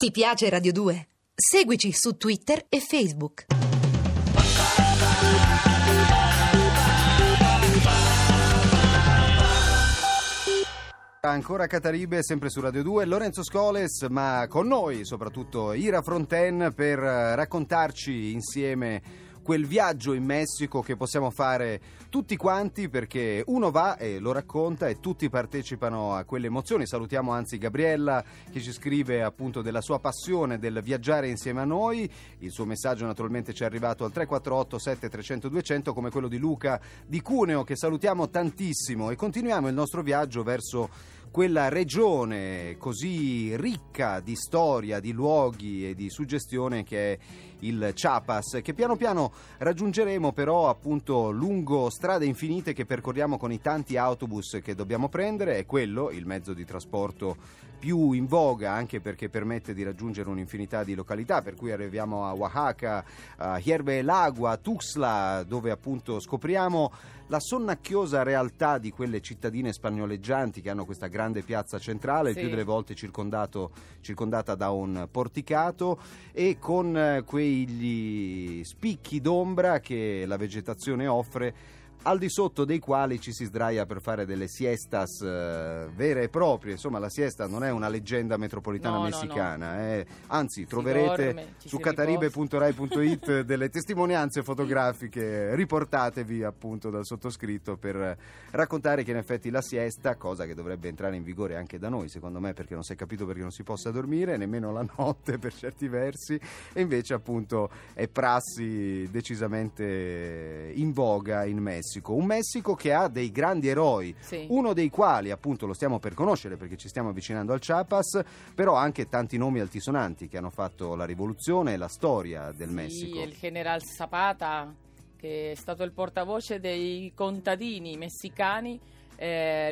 Ti piace Radio 2? Seguici su Twitter e Facebook. Ancora Cataribe, sempre su Radio 2, Lorenzo Scoles, ma con noi soprattutto Ira Fronten per raccontarci insieme quel viaggio in Messico che possiamo fare tutti quanti, perché uno va e lo racconta e tutti partecipano a quelle emozioni. Salutiamo anzi Gabriella, che ci scrive appunto della sua passione del viaggiare insieme a noi. Il suo messaggio naturalmente ci è arrivato al 348 7300 200, come quello di Luca di Cuneo, che salutiamo tantissimo, e continuiamo il nostro viaggio verso quella regione così ricca di storia, di luoghi e di suggestione che è il Chiapas, che piano piano raggiungeremo però appunto lungo strade infinite che percorriamo con i tanti autobus che dobbiamo prendere. È quello il mezzo di trasporto più in voga, anche perché permette di raggiungere un'infinità di località, per cui arriviamo a Oaxaca, a Hierve el Agua, a Tuxtla, dove appunto scopriamo la sonnacchiosa realtà di quelle cittadine spagnoleggianti che hanno questa grande piazza centrale, sì, il più delle volte circondata da un porticato, e con quegli spicchi d'ombra che la vegetazione offre, al di sotto dei quali ci si sdraia per fare delle siestas vere e proprie. Insomma, la siesta non è una leggenda metropolitana messicana. No. Anzi, troverete su cataribe.rai.it delle testimonianze fotografiche, riportatevi appunto dal sottoscritto per raccontare che in effetti la siesta, cosa che dovrebbe entrare in vigore anche da noi, secondo me, perché non si è capito perché non si possa dormire, nemmeno la notte per certi versi, e invece appunto è prassi decisamente in voga in Messico. Un Messico che ha dei grandi eroi, sì, uno dei quali appunto lo stiamo per conoscere perché ci stiamo avvicinando al Chiapas, però anche tanti nomi altisonanti che hanno fatto la rivoluzione e la storia del Messico. Il General Zapata, che è stato il portavoce dei contadini messicani,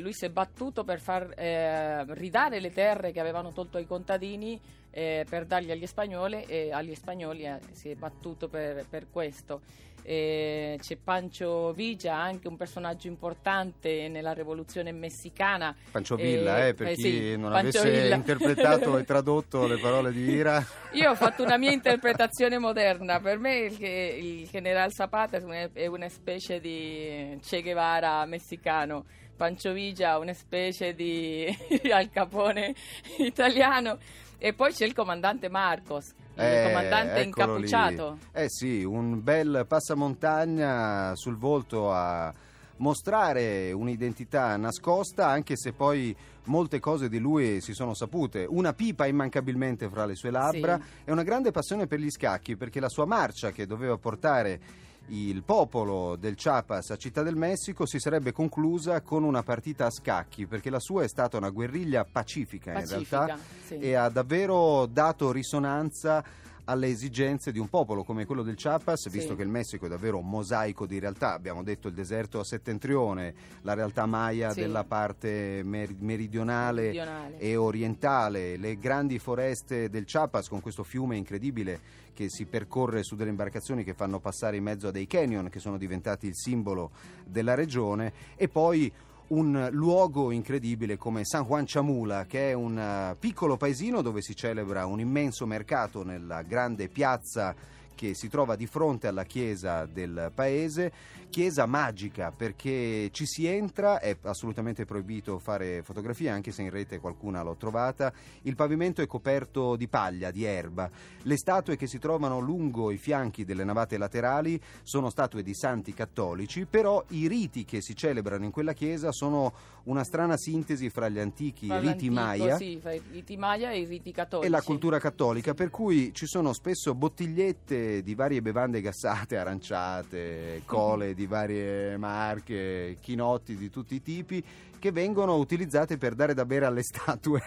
lui si è battuto per far ridare le terre che avevano tolto ai contadini, per dargli agli spagnoli, e agli spagnoli si è battuto per questo. C'è Pancho Villa, anche un personaggio importante nella rivoluzione messicana. Pancho Villa, per chi non Pancho avesse Villa interpretato e tradotto le parole di Ira. Io ho fatto una mia interpretazione moderna. Per me il General Zapata è una specie di Che Guevara messicano, Pancho Villa una specie di Al Capone italiano, e poi c'è il comandante Marcos, il comandante incappucciato. Sì, un bel passamontagna sul volto a mostrare un'identità nascosta, anche se poi molte cose di lui si sono sapute. Una pipa immancabilmente fra le sue labbra, sì, e una grande passione per gli scacchi, perché la sua marcia che doveva portare il popolo del Chiapas a Città del Messico si sarebbe conclusa con una partita a scacchi, perché la sua è stata una guerriglia pacifica in realtà, sì, e ha davvero dato risonanza alle esigenze di un popolo come quello del Chiapas, visto, sì, che il Messico è davvero un mosaico di realtà. Abbiamo detto il deserto a settentrione, la realtà maya, sì, della parte meridionale e orientale, le grandi foreste del Chiapas con questo fiume incredibile che si percorre su delle imbarcazioni che fanno passare in mezzo a dei canyon che sono diventati il simbolo della regione, e poi un luogo incredibile come San Juan Chamula, che è un piccolo paesino dove si celebra un immenso mercato nella grande piazza che si trova di fronte alla chiesa del paese, chiesa magica perché ci si entra, è assolutamente proibito fare fotografie, anche se in rete qualcuna l'ho trovata. Il pavimento è coperto di paglia, di erba. Le statue che si trovano lungo i fianchi delle navate laterali sono statue di santi cattolici, però i riti che si celebrano in quella chiesa sono una strana sintesi fra gli antichi riti maya, sì, fra i riti maya e i riti cattolici e la cultura cattolica, per cui ci sono spesso bottigliette di varie bevande gassate, aranciate, cole di varie marche, chinotti di tutti i tipi, che vengono utilizzate per dare da bere alle statue,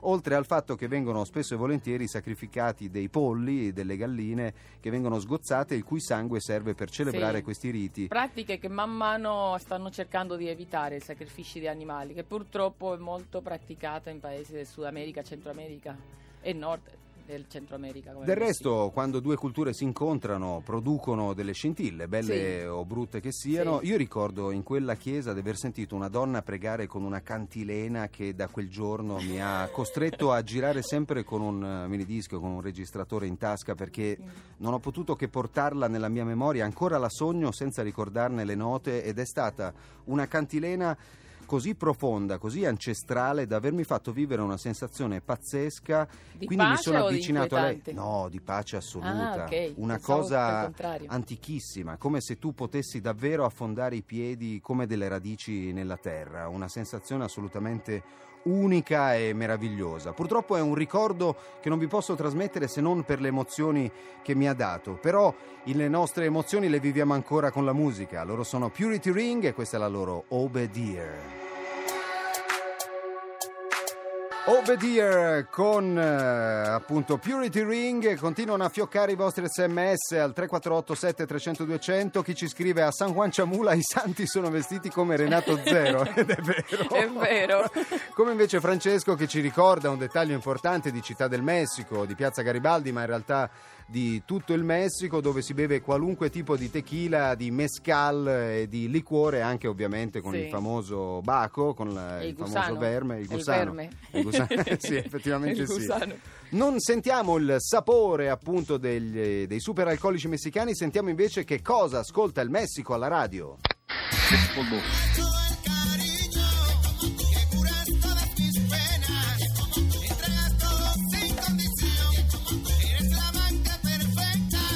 oltre al fatto che vengono spesso e volentieri sacrificati dei polli e delle galline che vengono sgozzate, il cui sangue serve per celebrare, sì, questi riti. Pratiche che man mano stanno cercando di evitare, i sacrifici di animali, che purtroppo è molto praticata in paesi del Sud America, Centro America e Nord del Centro America. Come del resto, quando due culture si incontrano producono delle scintille, belle o brutte che siano. Io ricordo in quella chiesa di aver sentito una donna pregare con una cantilena che da quel giorno mi ha costretto a girare sempre con un minidisco, con un registratore in tasca, perché non ho potuto che portarla nella mia memoria. Ancora la sogno senza ricordarne le note, ed è stata una cantilena così profonda, così ancestrale, da avermi fatto vivere una sensazione pazzesca. Di quindi mi sono avvicinato a lei. No, di pace assoluta. Una pensavo cosa antichissima, come se tu potessi davvero affondare i piedi come delle radici nella terra, una sensazione assolutamente unica e meravigliosa. Purtroppo è un ricordo che non vi posso trasmettere se non per le emozioni che mi ha dato, però le nostre emozioni le viviamo ancora con la musica. Loro sono Purity Ring e questa è la loro Obedear. Obedear con appunto Purity Ring. Continuano a fioccare i vostri sms al 3487 300 200. Chi ci scrive: a San Juan Chamula i santi sono vestiti come Renato Zero. Ed è vero, è vero. Come invece Francesco, che ci ricorda un dettaglio importante di Città del Messico, di Piazza Garibaldi, ma in realtà di tutto il Messico, dove si beve qualunque tipo di tequila, di mezcal e di liquore, anche ovviamente con il famoso baco, con il famoso verme, il gusano. Sì, effettivamente sì. Non sentiamo il sapore appunto dei super alcolici messicani, sentiamo invece che cosa ascolta il Messico alla radio.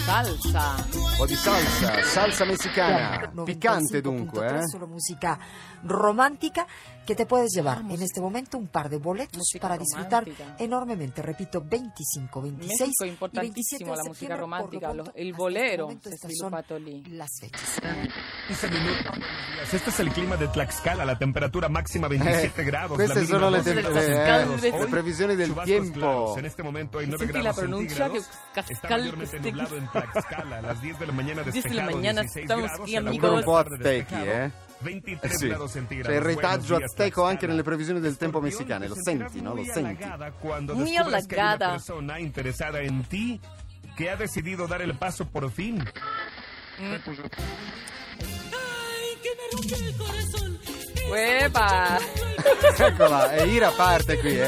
Salsa. Un po' di salsa mexicana, picante dunque. Solo música romántica que te puedes llevar en este momento un par de boletos música para disfrutar romántica. Enormemente, repito, 25, 26 México, importantísimo y 27 la música romántica, pronto, el bolero se sviluppato lì. Las fechas. Este es el clima de Tlaxcala, la temperatura máxima 27 grados. Queste sono le previsioni del tiempo. Senti la pronuncia che Tlaxcala. Tlaxcala a las 10 de la mañana despejado, 16 grados y a la un po' aztechi, 23 gradi centigradi. C'è il retaggio azteco anche nelle previsioni del tempo messicane, lo senti, no? Lo senti. Muy halagada. Persona interesada en ti que ha decidido dar el paso por fin. Ay, que me rompe el corazón. Uepa! Eccola, e Ira parte qui,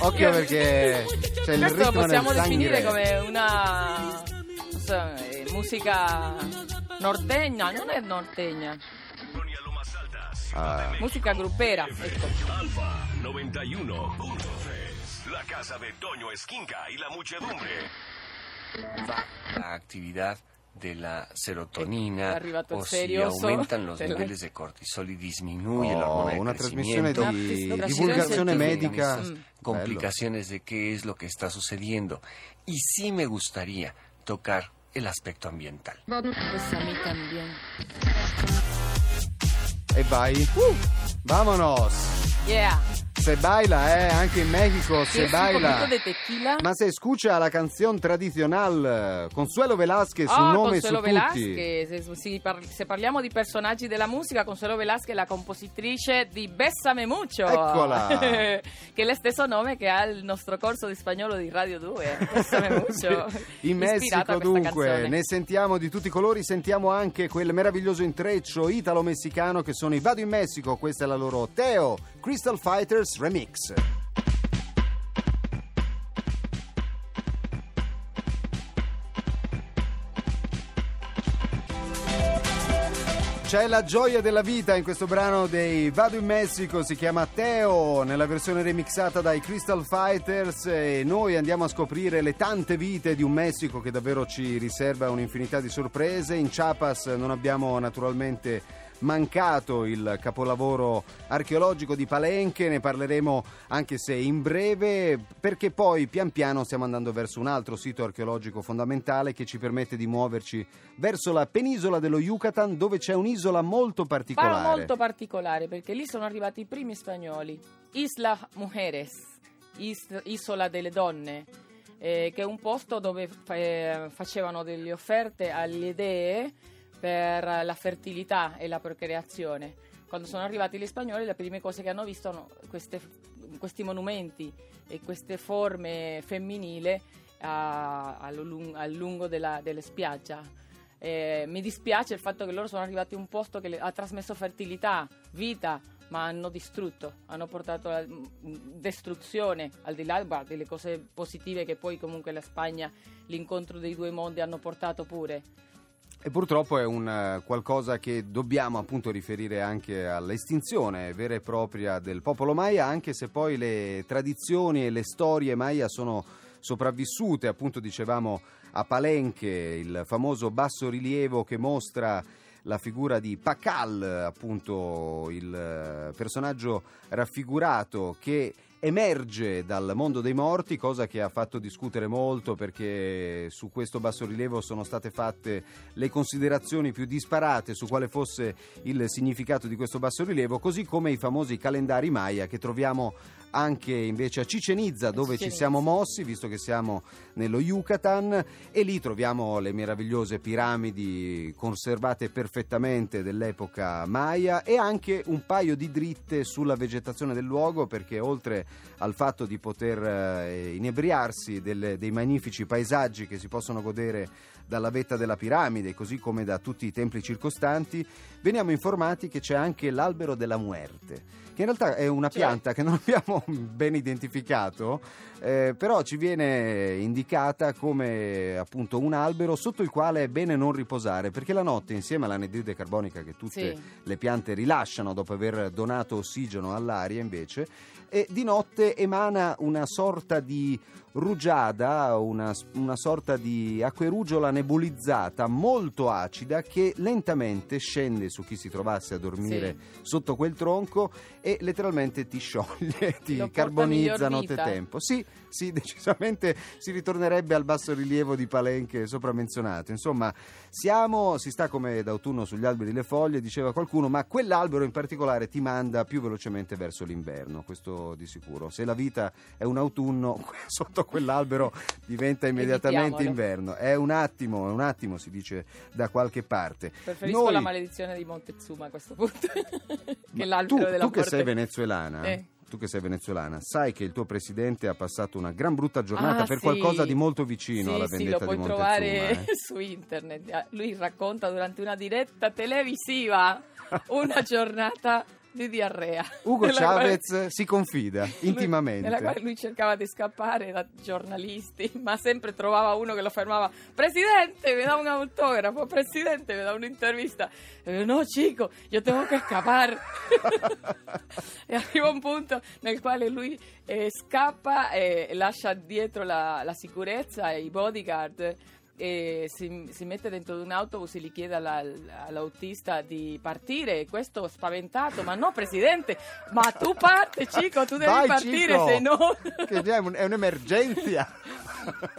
Occhio perché c'è il ritmo nel sangue. Questo possiamo definire come una musica nortegna, non è nortegna. Musica gruppera, ecco. Alfa 91.3, la casa de Toño Esquinca y la muchedumbre. La actividad de la serotonina, o si aumentan los niveles de cortisol y disminuye la hormona de una crecimiento, una divulgazione médica, complicaciones de qué es lo que está sucediendo. Y sí me gustaría tocar el aspecto ambiental. Pues a mí también. E vai. Vámonos. Yeah. Se baila, anche in Messico se baila. Ma se escucha la canzone tradizionale, Consuelo Velasquez, un nome Consuelo su Velasquez. Tutti. Se parliamo di personaggi della musica, Consuelo Velasquez, la compositrice di Bessame mucho. Eccola. Che è lo stesso nome che ha il nostro corso di spagnolo di Radio 2, Bessame mucho. In Messico dunque, canzone. Ne sentiamo di tutti i colori, sentiamo anche quel meraviglioso intreccio italo-messicano che sono i Vado in Messico. Questa è la loro Teo, Crystal Fighters Remix. C'è la gioia della vita in questo brano dei Vado in Messico, si chiama Teo, nella versione remixata dai Crystal Fighters, e noi andiamo a scoprire le tante vite di un Messico che davvero ci riserva un'infinità di sorprese. In Chiapas non abbiamo naturalmente mancato il capolavoro archeologico di Palenque, ne parleremo anche se in breve, perché poi pian piano stiamo andando verso un altro sito archeologico fondamentale che ci permette di muoverci verso la penisola dello Yucatan, dove c'è un'isola molto particolare. Parla molto particolare perché lì sono arrivati i primi spagnoli, Isla Mujeres, isola delle donne, che è un posto dove facevano delle offerte alle dee per la fertilità e la procreazione. Quando sono arrivati gli spagnoli, le prime cose che hanno visto sono questi monumenti e queste forme femminile a lungo della spiaggia. Mi dispiace il fatto che loro sono arrivati a un posto che ha trasmesso fertilità, vita, ma hanno distrutto, hanno portato la distruzione, al di là delle cose positive che poi comunque la Spagna, l'incontro dei due mondi hanno portato pure. E purtroppo è un qualcosa che dobbiamo appunto riferire anche all'estinzione vera e propria del popolo Maya, anche se poi le tradizioni e le storie Maya sono sopravvissute, appunto dicevamo a Palenque, il famoso bassorilievo che mostra la figura di Pakal, appunto il personaggio raffigurato che emerge dal mondo dei morti, cosa che ha fatto discutere molto perché su questo bassorilievo sono state fatte le considerazioni più disparate su quale fosse il significato di questo bassorilievo, così come i famosi calendari Maya che troviamo anche invece a Chichen Itza, dove ci siamo mossi visto che siamo nello Yucatan, e lì troviamo le meravigliose piramidi conservate perfettamente dell'epoca Maya e anche un paio di dritte sulla vegetazione del luogo, perché oltre al fatto di poter inebriarsi dei magnifici paesaggi che si possono godere dalla vetta della piramide così come da tutti i templi circostanti, veniamo informati che c'è anche l'albero della muerte, che in realtà è una pianta che non abbiamo ben identificato, però ci viene indicata come appunto un albero sotto il quale è bene non riposare, perché la notte, insieme all'anidride carbonica che tutte le piante rilasciano dopo aver donato ossigeno all'aria invece, e di notte emana una sorta di rugiada, una sorta di acqueruggiola nebulizzata molto acida che lentamente scende su chi si trovasse a dormire sotto quel tronco e letteralmente ti scioglie, ti carbonizza nottetempo. Sì, decisamente si ritornerebbe al bassorilievo di Palenque sopramenzionato. Insomma, si sta come d'autunno sugli alberi le foglie, diceva qualcuno, ma quell'albero in particolare ti manda più velocemente verso l'inverno, questo di sicuro. Se la vita è un autunno, sotto quell'albero diventa immediatamente inverno. È un attimo, si dice da qualche parte. Preferisco la maledizione di Montezuma a questo punto che l'albero della morte. Tu che sei venezuelana, sai che il tuo presidente ha passato una gran brutta giornata per qualcosa di molto vicino alla vendetta di Montezuma. Lo puoi trovare su internet. Lui racconta durante una diretta televisiva una giornata di diarrea. Hugo Chavez si confida intimamente. Nella quale lui cercava di scappare da giornalisti, ma sempre trovava uno che lo fermava. Presidente, mi da un autografo. Presidente, mi da un'intervista. No, chico, io tengo che scappare. E arriva un punto nel quale lui scappa e lascia dietro la sicurezza e i bodyguard. E si mette dentro di un autobus e gli chiede all'autista di partire, e questo spaventato, ma no presidente, ma tu parte chico, tu devi partire, se no è un'emergenza.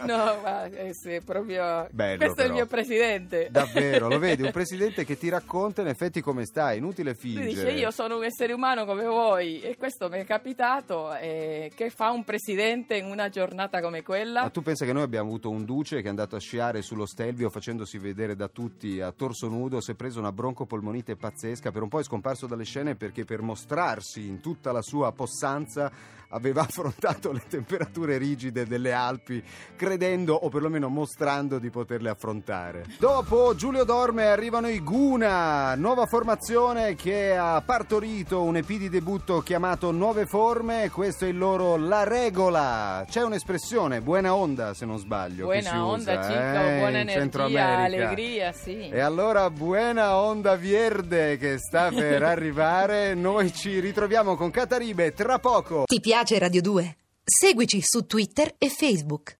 No, ma è proprio bello, questo però. È il mio presidente, davvero, lo vedi, un presidente che ti racconta in effetti come stai, inutile fingere. Lui dice, io sono un essere umano come voi e questo mi è capitato, che fa un presidente in una giornata come quella? Ma tu pensa che noi abbiamo avuto un duce che è andato a sciare sullo Stelvio facendosi vedere da tutti a torso nudo, si è preso una broncopolmonite pazzesca, per un po' è scomparso dalle scene perché per mostrarsi in tutta la sua possanza aveva affrontato le temperature rigide delle Alpi credendo, o perlomeno mostrando, di poterle affrontare. Dopo Giulio Dorme arrivano i Guna, nuova formazione che ha partorito un EP di debutto chiamato Nuove Forme. Questo è il loro La Regola. C'è un'espressione, buena onda se non sbaglio, buena che si onda usa, buona energia, allegria, sì. E allora buena onda verde che sta per arrivare. Noi ci ritroviamo con Cataribe tra poco. Ti piace Radio 2? Seguici su Twitter e Facebook.